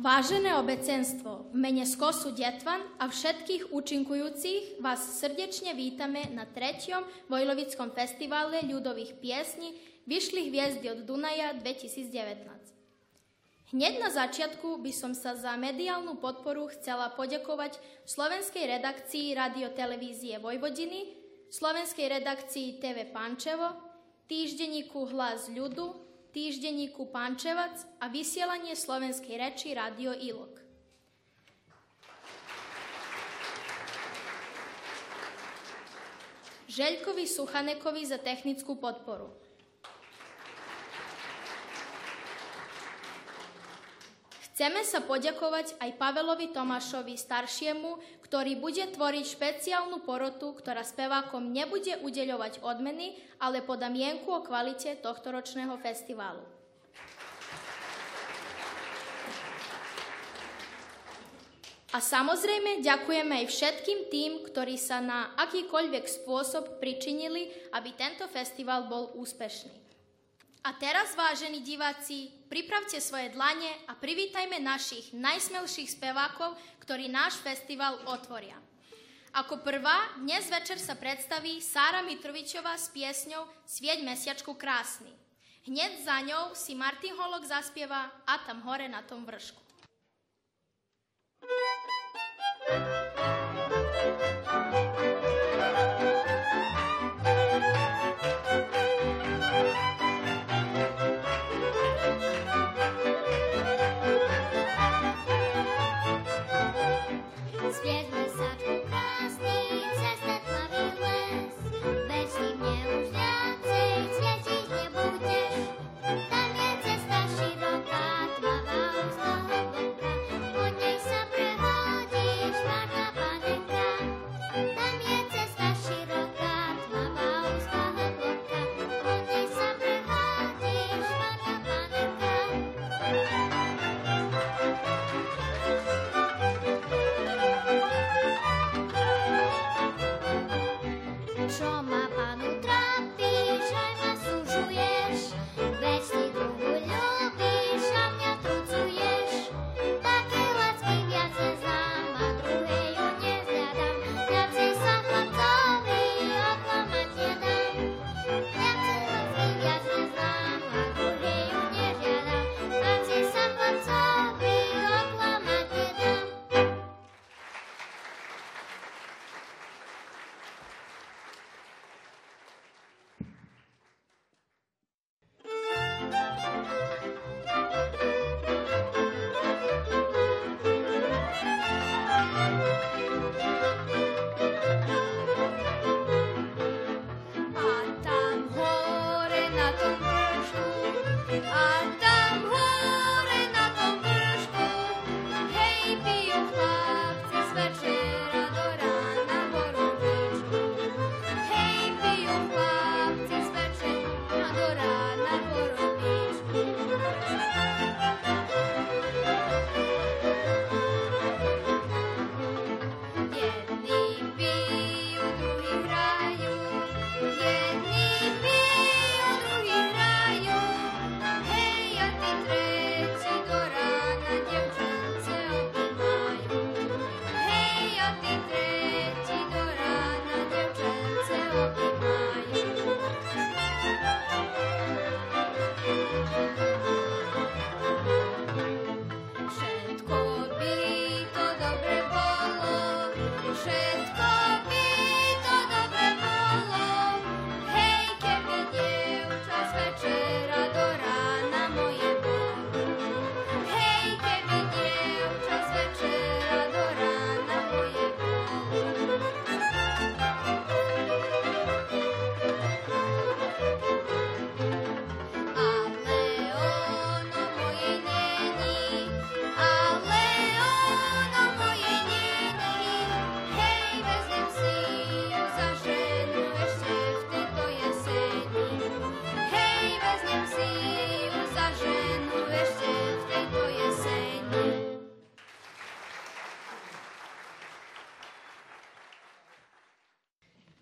Vážené obecenstvo, v mene Skosu Detvan a všetkých účinkujúcich vás srdečne vítame na 3. Vojlovickom festivale ľudových piesní Vyšlých hviezdy od Dunaja 2019. Hneď na začiatku by som sa za mediálnu podporu chcela poďakovať Slovenskej redakcii radiotelevízie Vojvodiny, Slovenskej redakcii TV Pančevo, týždenníku Hlas Ľudu, týždenníku Pánčevac a vysielanie slovenskej reči Radio Ilok. Željkovi Suchanekovi za technickú podporu. Chceme sa poďakovať aj Pavelovi Tomášovi staršiemu, ktorý bude tvoriť špeciálnu porotu, ktorá spevákom nebude udeľovať odmeny, ale podá mienku o kvalite tohtoročného festivalu. A samozrejme ďakujeme aj všetkým tým, ktorí sa na akýkoľvek spôsob pričinili, aby tento festival bol úspešný. A teraz, vážení diváci, pripravte svoje dlane a privítajme našich najsmelších spevákov, ktorí náš festival otvoria. Ako prvá, dnes večer sa predstaví Sara Mitrovičová s piesňou Svieť mesiačku krásny. Hneď za ňou si Martin Holok zaspieva A tam hore na tom vršku.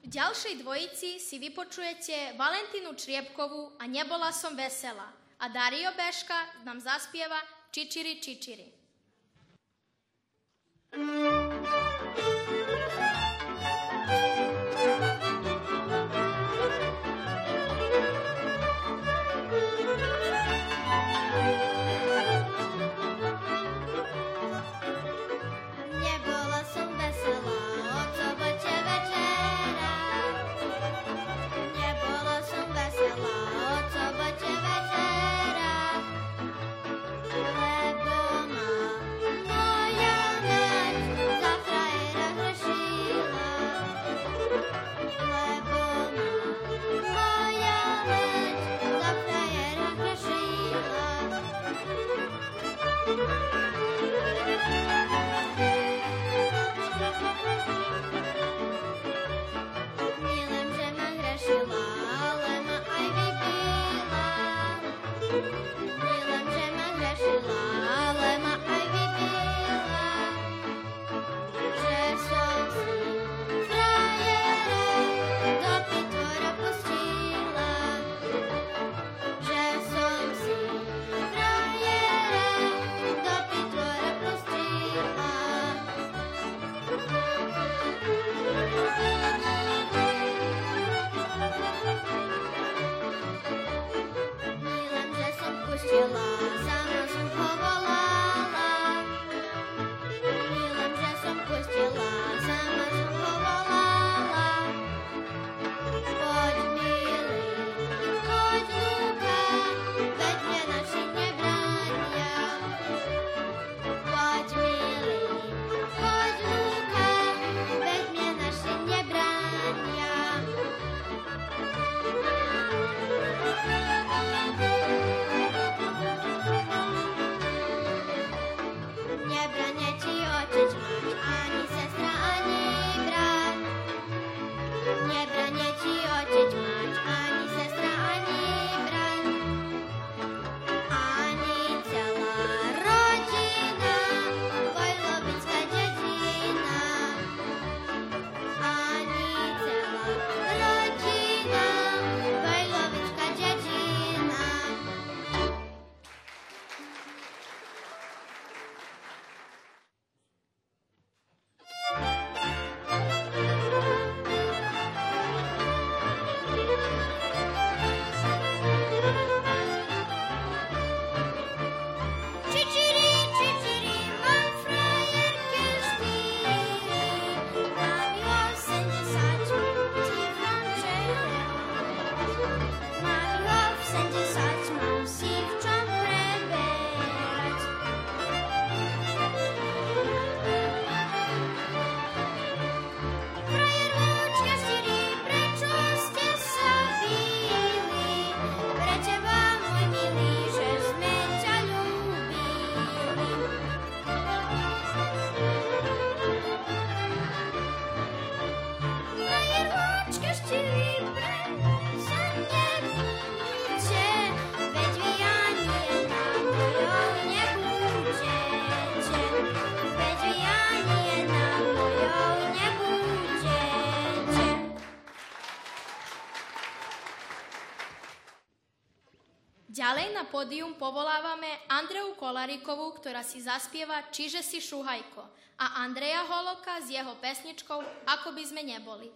V ďalšej dvojici si vypočujete Valentinu Črijepkovú a Nebola som veselá a Dario Beška nám zaspieva Čičiri, čičiri. Ďalej na pódium povolávame Andreu Kolarikovú, ktorá si zaspieva Čiže si šuhajko, a Andreja Holoka s jeho pesničkou Ako by sme neboli.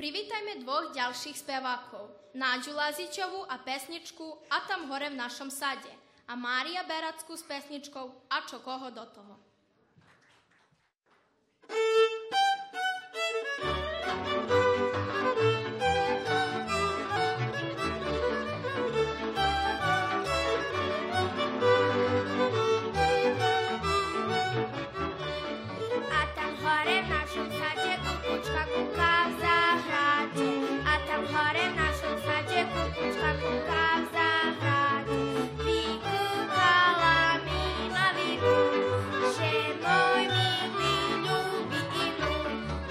Privítajme dvoch ďalších spevákov, Naďu Lazicovú a pesničku A tam hore v našom sade a Mária Beracku s pesničkou A čo koho do toho. A tam hore v našom sade kukučka kuká v záhrade. A tam hore v našom sade kukučka kuká v záhrade. Vykúkala milá výbu, že môj milý ľubí inú.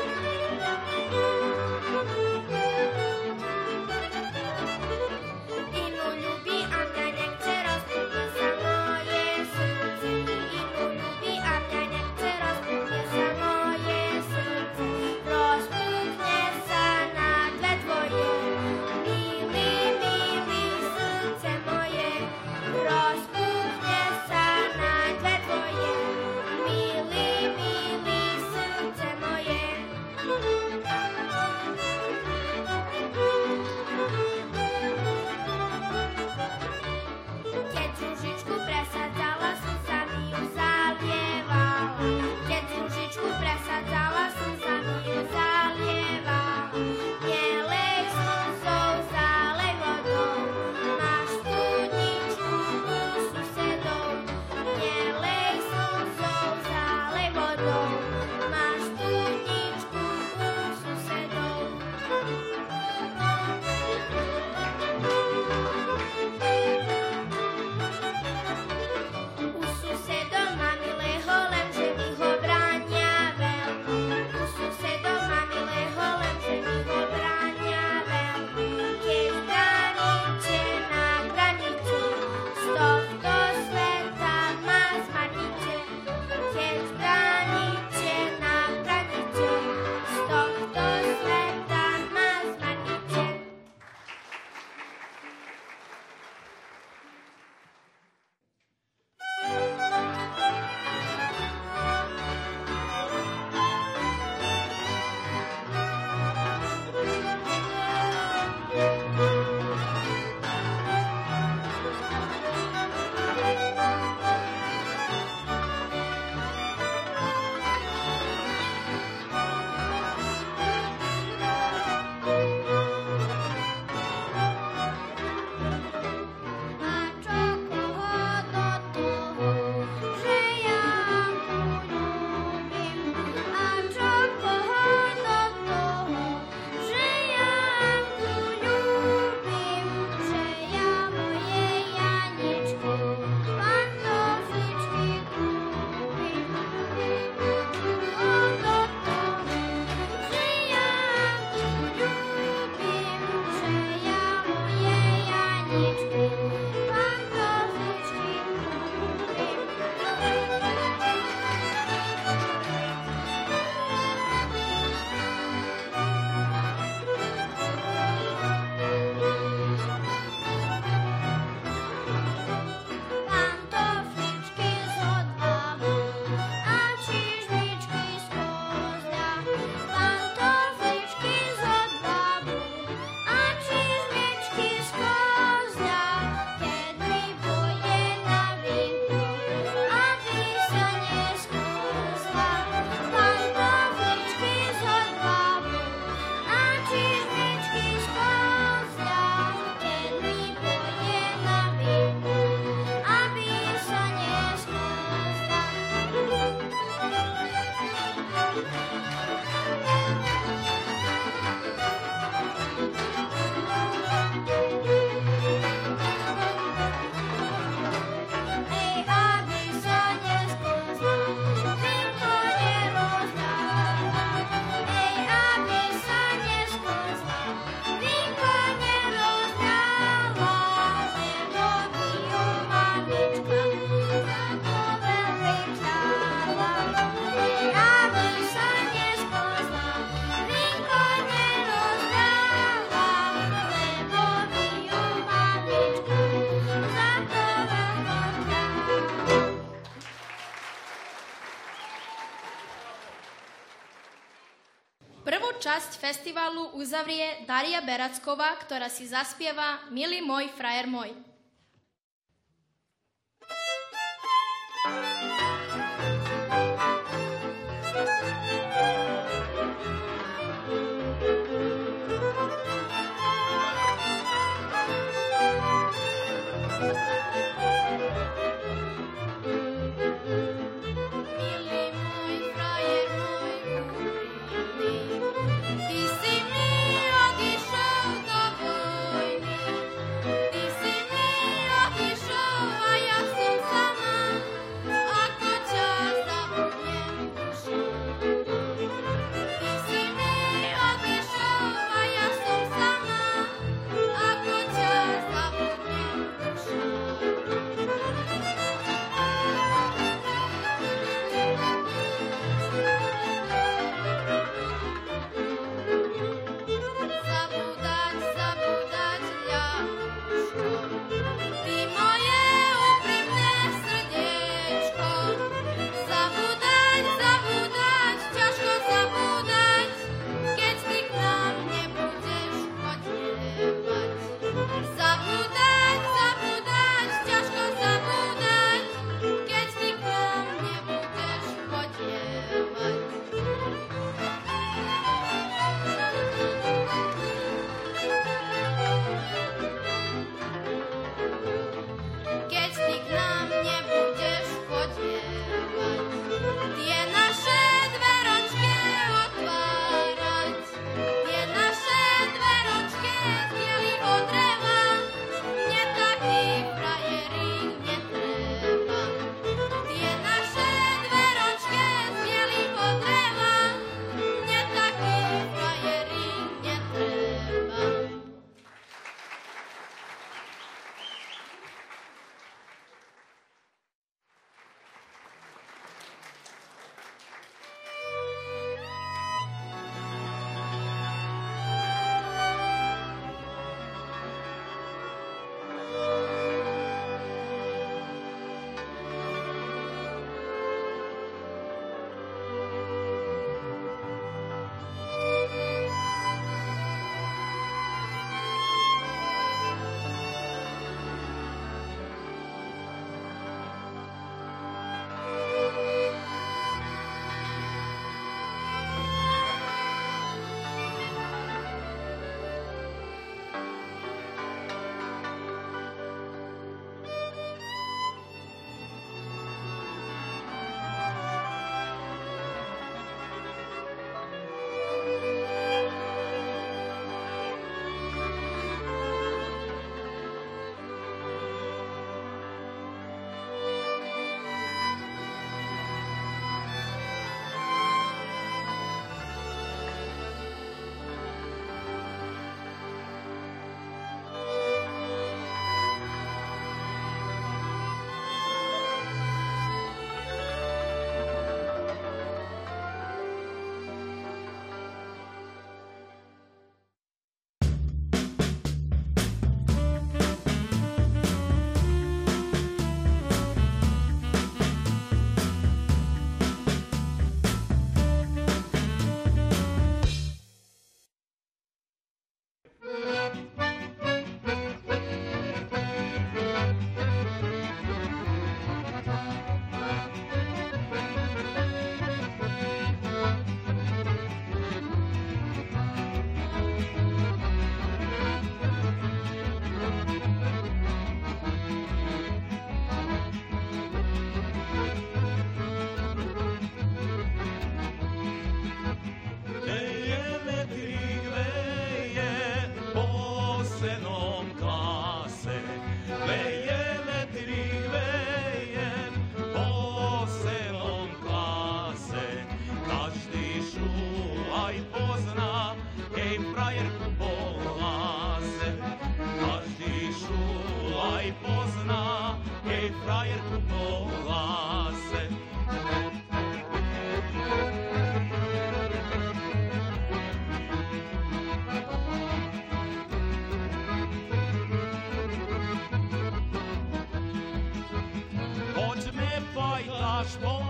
časť festivalu uzavrie Dária Beracková, ktorá si zaspieva Milý môj, frajer môj.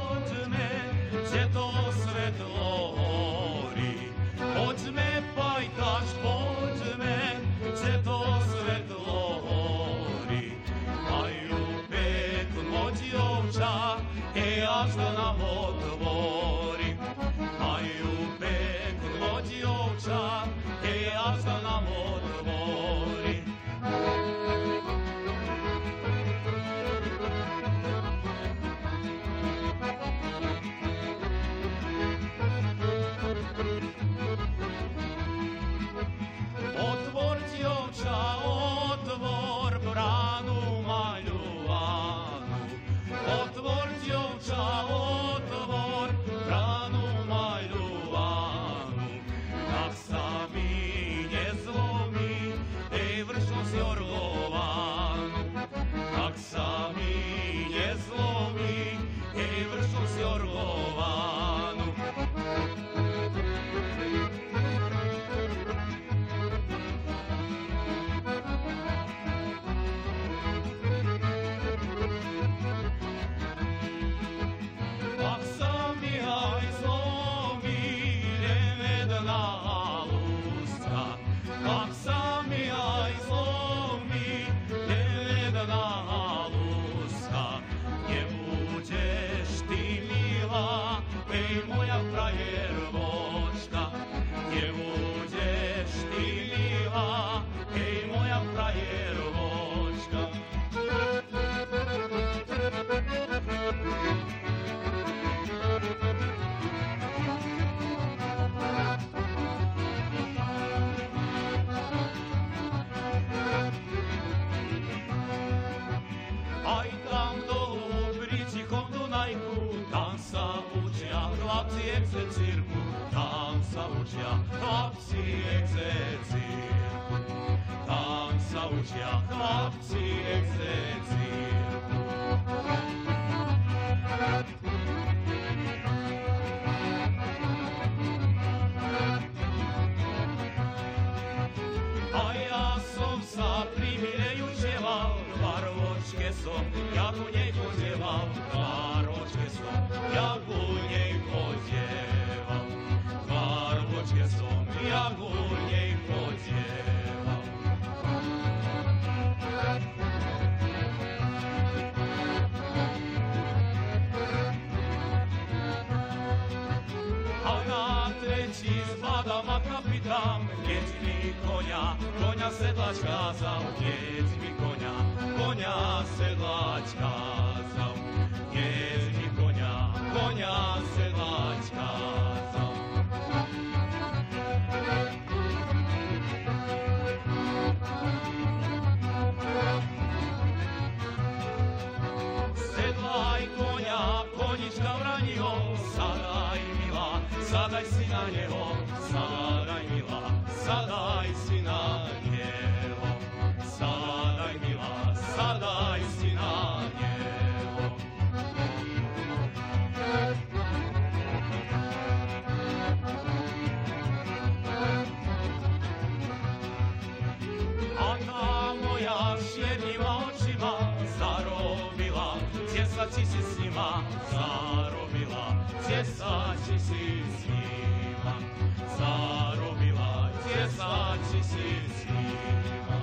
Poďme, kde to svetlo horí, poďme. chlapci exercírku, tam sa učia, chlapci exercírku, tam sa učia, chlapci exercírku. A ja som sa pri Mireju želal, v barvočke som, ja tu nepoželal, v barvočke som, ja tu nepoželal, v barvočke som, ja tu nepoželal. Keď mi koňa, koňa sedlačka zau, keď mi koňa, koňa sedlačka zau, keď mi koňa, koňa sedlačka zau. Sedlaj koňa, konička v ranio, sadaj milá, sadaj si na neho, sadaj milá. Sadaj si na nebo, sadaj milá, sadaj si na nebo. A tá moja šednýma očima zarobila, 10 000 s nima, zarobila, 10 000 s nima, zarobila. Sači si s njima.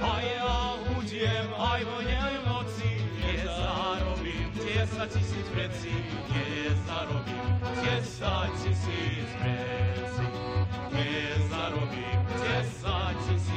A ja uđem, ajmo njoj noci, gdje zarobim, 10 000 preci, gdje zarobim, 10 000 preci, gdje zarobim, 10 000 preci.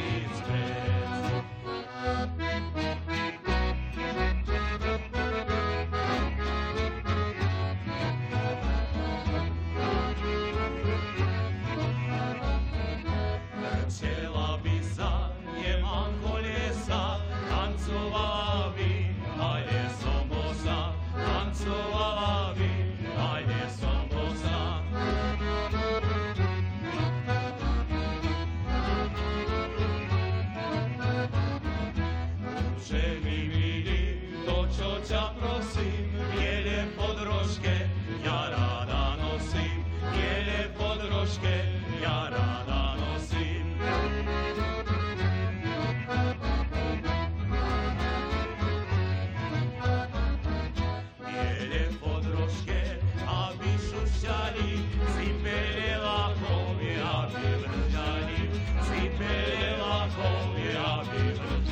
Be